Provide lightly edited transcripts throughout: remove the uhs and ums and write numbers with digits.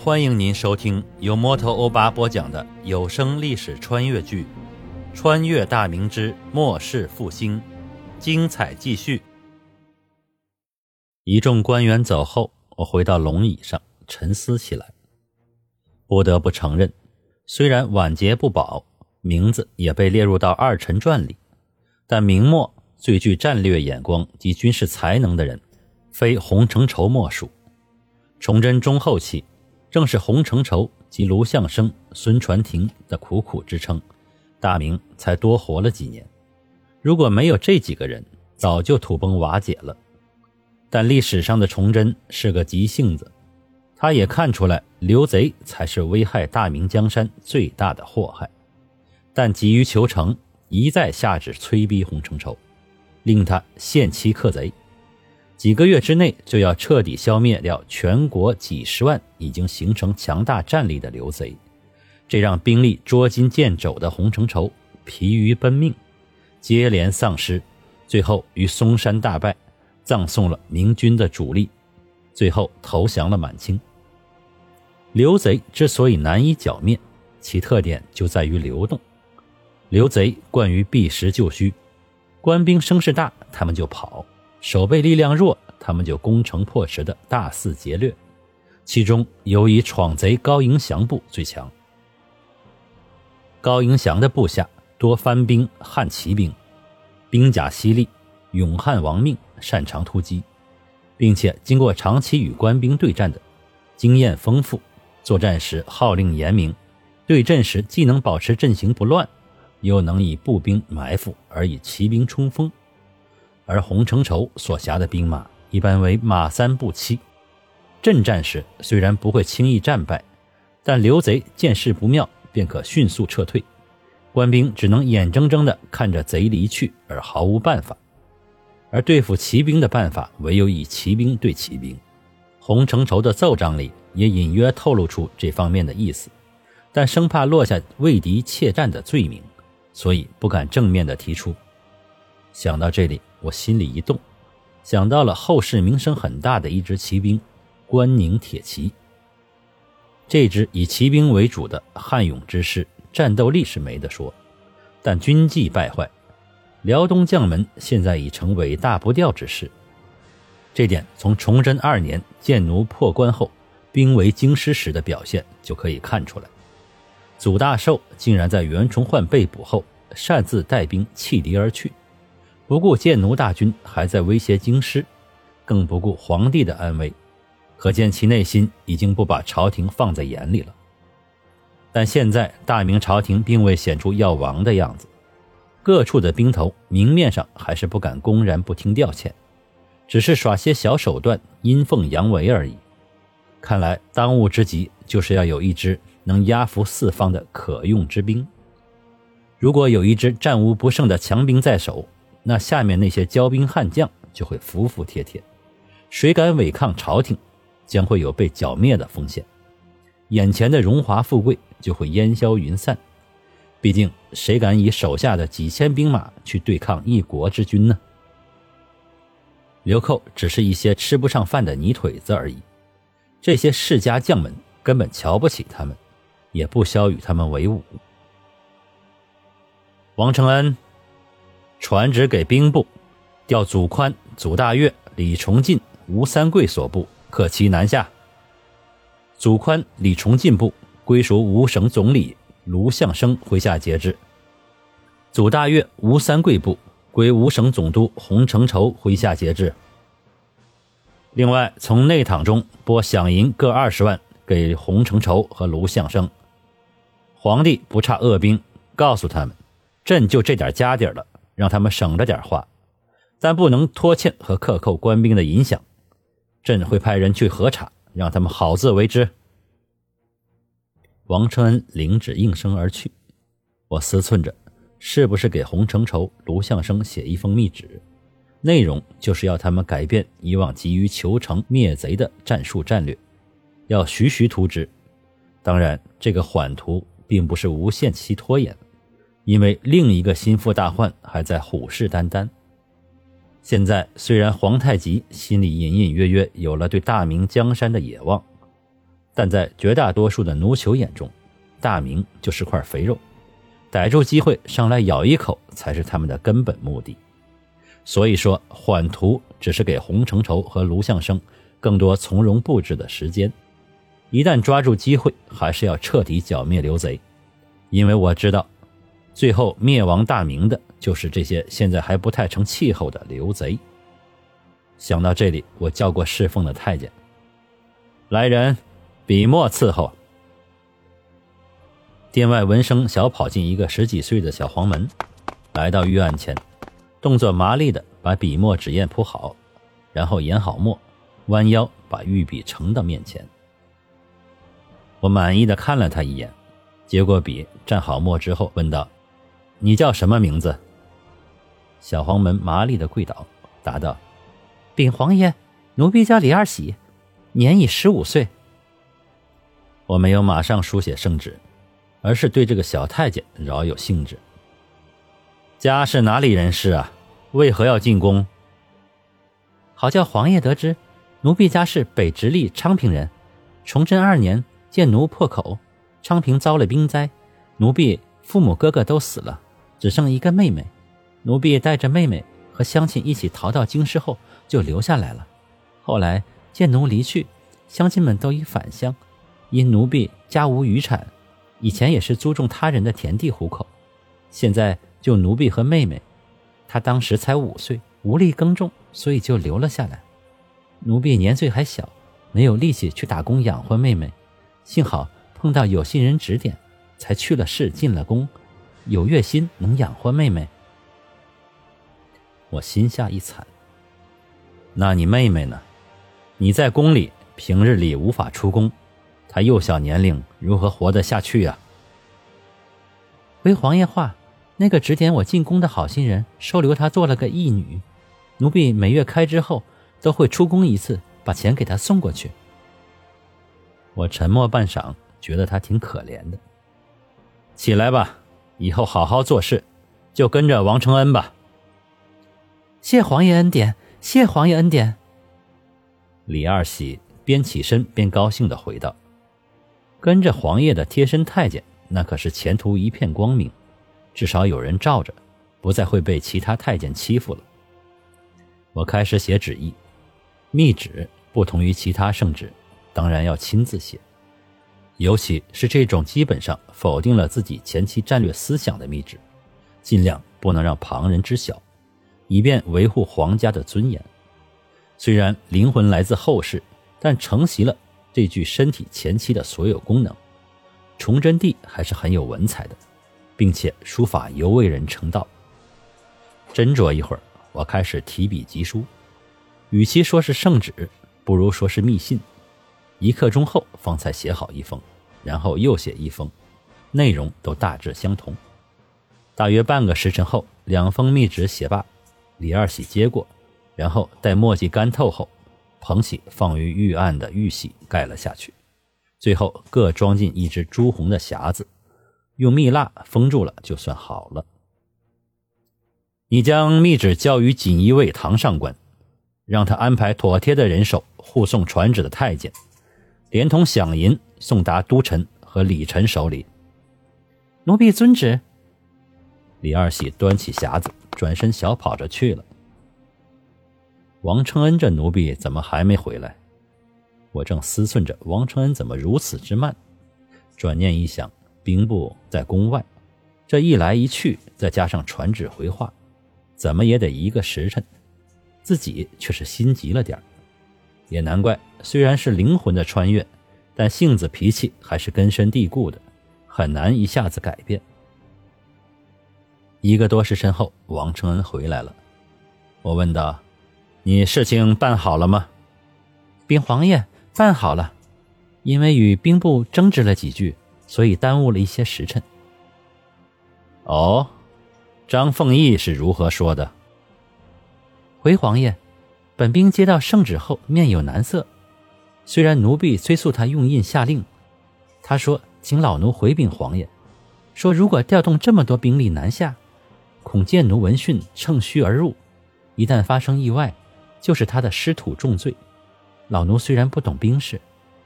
欢迎您收听由摩头欧巴播讲的有声历史穿越剧《穿越大明之末世复兴》，精彩继续。一众官员走后，我回到龙椅上沉思起来。不得不承认，虽然晚节不保，名字也被列入到二臣传里，但明末最具战略眼光及军事才能的人，非洪承畴莫属。崇祯中后期，正是洪承畴及卢象升、孙传庭的苦苦支撑，大明才多活了几年。如果没有这几个人，早就土崩瓦解了。但历史上的崇祯是个急性子，他也看出来刘贼才是危害大明江山最大的祸害，但急于求成，一再下旨催逼洪承畴，令他限期克贼，几个月之内就要彻底消灭掉全国几十万已经形成强大战力的刘贼。这让兵力捉襟见肘的洪承畴疲于奔命，接连丧失，最后于松山大败，葬送了明军的主力，最后投降了满清。刘贼之所以难以剿灭，其特点就在于流动。刘贼惯于避实就虚，官兵声势大他们就跑，守备力量弱，他们就攻城破池的大肆劫掠，其中尤以闯贼高迎祥部最强。高迎祥的部下多番兵汉骑兵，兵甲犀利，勇悍亡命，擅长突击，并且经过长期与官兵对战的经验丰富，作战时号令严明，对阵时既能保持阵型不乱，又能以步兵埋伏而以骑兵冲锋。而洪承畴所辖的兵马一般为马三步七，阵战时虽然不会轻易战败，但刘贼见势不妙便可迅速撤退，官兵只能眼睁睁地看着贼离去而毫无办法。而对付骑兵的办法唯有以骑兵对骑兵，洪承畴的奏章里也隐约透露出这方面的意思，但生怕落下为敌怯战的罪名，所以不敢正面地提出。想到这里，我心里一动，想到了后世名声很大的一支骑兵关宁铁骑。这支以骑兵为主的悍勇之师，战斗力是没得说，但军纪败坏，辽东将门现在已成为大不掉之势。这点从崇祯2年建奴破关后兵为京师时的表现就可以看出来。祖大寿竟然在袁崇焕被捕后擅自带兵弃敌而去，不顾建奴大军还在威胁京师，更不顾皇帝的安危，可见其内心已经不把朝廷放在眼里了。但现在大明朝廷并未显出要亡的样子，各处的兵头明面上还是不敢公然不听调遣，只是耍些小手段阴奉阳违而已。看来当务之急就是要有一支能压服四方的可用之兵。如果有一支战无不胜的强兵在手，那下面那些骄兵悍将就会服服帖帖，谁敢违抗朝廷，将会有被剿灭的风险，眼前的荣华富贵就会烟消云散。毕竟谁敢以手下的几千兵马去对抗一国之君呢？流寇只是一些吃不上饭的泥腿子而已，这些世家将门根本瞧不起他们，也不消与他们为伍。王承恩传旨给兵部，调祖宽、祖大岳、李崇进、吴三桂所部克其南下。祖宽、李崇进部归属吴省总理卢象升麾下节制，祖大岳、吴三桂部归吴省总督洪承畴麾下节制。另外，从内帑中拨饷银各20万给洪承畴和卢象升。皇帝不差恶兵，告诉他们，朕就这点家底了，让他们省着点花，但不能拖欠和克扣官兵的银饷。朕会派人去核查，让他们好自为之。王承恩领旨应声而去。我思忖着，是不是给洪承畴、卢象升写一封密旨，内容就是要他们改变以往急于求成灭贼的战术战略，要徐徐图之。当然，这个缓图并不是无限期拖延，因为另一个心腹大患还在虎视眈眈。现在虽然皇太极心里隐隐约约有了对大明江山的野望，但在绝大多数的奴酋眼中，大明就是块肥肉，逮住机会上来咬一口才是他们的根本目的。所以说缓图只是给洪承畴和卢象升更多从容布置的时间，一旦抓住机会还是要彻底剿灭刘贼，因为我知道最后灭亡大明的就是这些现在还不太成气候的刘贼。想到这里，我叫过侍奉的太监，来人，笔墨伺候。殿外闻声小跑进一个十几岁的小黄门，来到御案前，动作麻利的把笔墨纸砚铺好，然后研好墨，弯腰把御笔呈到面前。我满意的看了他一眼，接过笔蘸好墨之后问道，你叫什么名字？小黄门麻利的跪倒答道，禀皇爷，奴婢叫李二喜，年已15岁。我没有马上书写圣旨，而是对这个小太监饶有兴致。家是哪里人士啊？为何要进宫？好叫皇爷得知，奴婢家是北直隶昌平人，崇祯2年建奴破口，昌平遭了兵灾，奴婢父母哥哥都死了，只剩一个妹妹，奴婢带着妹妹和乡亲一起逃到京师后就留下来了。后来建奴离去，乡亲们都已返乡，因奴婢家无余产，以前也是租种他人的田地糊口，现在就奴婢和妹妹，她当时才5岁，无力耕种，所以就留了下来。奴婢年岁还小，没有力气去打工养活妹妹，幸好碰到有心人指点，才去了市进了宫，有月薪能养活妹妹。我心下一惨，那你妹妹呢？你在宫里平日里无法出宫，她幼小年龄如何活得下去啊？回皇爷话，那个指点我进宫的好心人收留她做了个义女，奴婢每月开支后都会出宫一次，把钱给她送过去。我沉默半晌，觉得她挺可怜的。起来吧，以后好好做事，就跟着王承恩吧。谢皇爷恩典，谢皇爷恩典。李二喜边起身边高兴地回道，跟着皇爷的贴身太监那可是前途一片光明，至少有人罩着，不再会被其他太监欺负了。我开始写旨意，密旨不同于其他圣旨，当然要亲自写，尤其是这种基本上否定了自己前期战略思想的密旨，尽量不能让旁人知晓，以便维护皇家的尊严。虽然灵魂来自后世，但承袭了这具身体前期的所有功能。崇祯帝还是很有文采的，并且书法尤为人称道。斟酌一会儿，我开始提笔疾书，与其说是圣旨，不如说是密信。1刻钟后方才写好一封，然后又写一封，内容都大致相同。大约半个时辰后，2封密旨写罢，李二喜接过，然后待墨迹干透后，捧起放于御案的玉玺盖了下去，最后各装进一只朱红的匣子，用蜜蜡封住了就算好了。你将密旨交于锦衣卫唐上官，让他安排妥帖的人手护送传旨的太监，连同饷银送达都臣和李臣手里。奴婢遵旨。李二喜端起匣子，转身小跑着去了。王承恩这奴婢怎么还没回来？我正思忖着王承恩怎么如此之慢，转念一想，兵部在宫外，这一来一去，再加上传旨回话，怎么也得1个时辰，自己却是心急了点。也难怪，虽然是灵魂的穿越，但性子脾气还是根深蒂固的，很难一下子改变。1个多时辰后，王承恩回来了，我问道，你事情办好了吗？禀皇爷，办好了，因为与兵部争执了几句，所以耽误了一些时辰。哦，张凤义是如何说的？回皇爷，本兵接到圣旨后面有难色，虽然奴婢催促他用印下令，他说请老奴回禀皇爷，说如果调动这么多兵力南下，恐见奴闻讯乘虚而入，一旦发生意外，就是他的失土重罪。老奴虽然不懂兵事，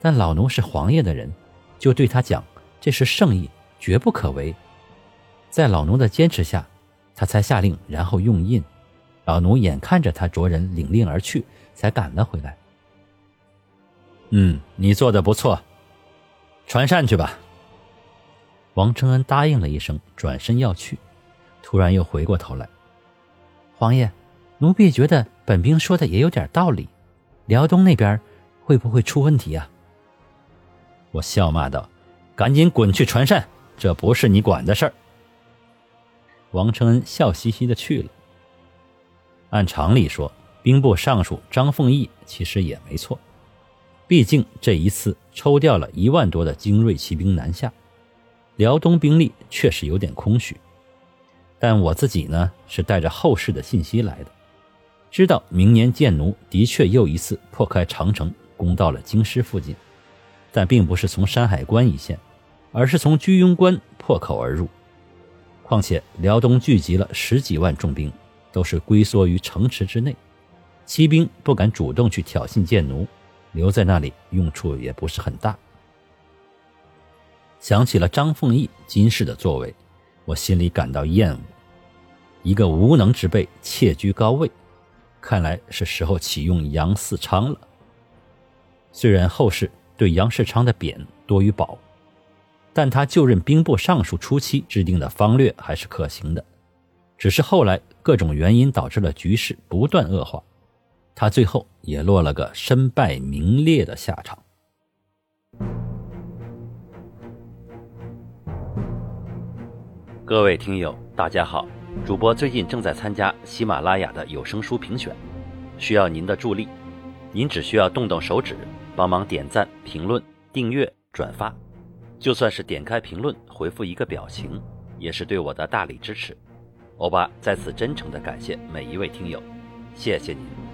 但老农是黄爷的人，就对他讲这是圣意，绝不可违。在老农的坚持下，他才下令然后用印。老奴眼看着他着人领令而去，才赶了回来。你做得不错，传膳去吧。王承恩答应了一声，转身要去，突然又回过头来。皇爷，奴婢觉得本兵说的也有点道理，辽东那边会不会出问题啊？我笑骂道，赶紧滚去传膳，这不是你管的事儿。王承恩笑嘻嘻地去了。按常理说，兵部尚书张凤义其实也没错，毕竟这一次抽调了1万多的精锐骑兵南下，辽东兵力确实有点空虚。但我自己呢，是带着后世的信息来的，知道明年建奴的确又一次破开长城，攻到了京师附近，但并不是从山海关一线，而是从居庸关破口而入。况且辽东聚集了10几万重兵，都是龟缩于城池之内，骑兵不敢主动去挑衅建奴，留在那里用处也不是很大。想起了张凤义今世的作为，我心里感到厌恶，一个无能之辈窃居高位，看来是时候启用杨嗣昌了。虽然后世对杨嗣昌的贬多于褒，但他就任兵部尚书初期制定的方略还是可行的，只是后来各种原因导致了局势不断恶化，他最后也落了个身败名裂的下场。各位听友大家好，主播最近正在参加喜马拉雅的有声书评选，需要您的助力，您只需要动动手指帮忙点赞、评论、订阅、转发，就算是点开评论回复一个表情，也是对我的大力支持。欧巴在此真诚地感谢每一位听友，谢谢您。